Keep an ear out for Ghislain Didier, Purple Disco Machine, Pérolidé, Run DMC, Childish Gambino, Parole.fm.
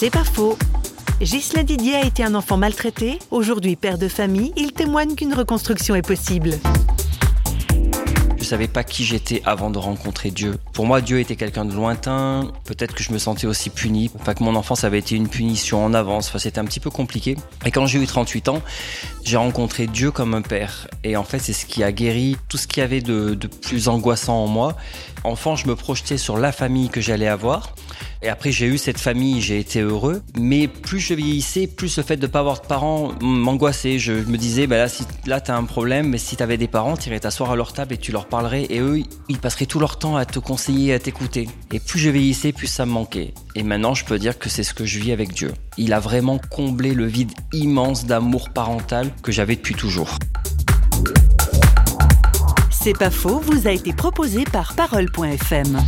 C'est pas faux. Ghislain Didier a été un enfant maltraité. Aujourd'hui père de famille, il témoigne qu'une reconstruction est possible. Je savais pas qui j'étais avant de rencontrer Dieu. Pour moi, Dieu était quelqu'un de lointain. Peut-être que je me sentais aussi puni. Enfin, que mon enfance avait été une punition en avance. Enfin, c'était un petit peu compliqué. Et quand j'ai eu 38 ans, j'ai rencontré Dieu comme un père. Et en fait, c'est ce qui a guéri tout ce qu'il y avait de plus angoissant en moi. Enfant, je me projetais sur la famille que j'allais avoir. Et après, j'ai eu cette famille, j'ai été heureux. Mais plus je vieillissais, plus le fait de ne pas avoir de parents m'angoissait. Je me disais, là, t'as un problème, mais si t'avais des parents, t'irais t'asseoir à leur table et tu leur parlerais. Et eux, ils passeraient tout leur temps à te conseiller, à t'écouter. Et plus je vieillissais, plus ça me manquait. Et maintenant, je peux dire que c'est ce que je vis avec Dieu. Il a vraiment comblé le vide immense d'amour parental que j'avais depuis toujours. C'est pas faux, vous a été proposé par Parole.fm.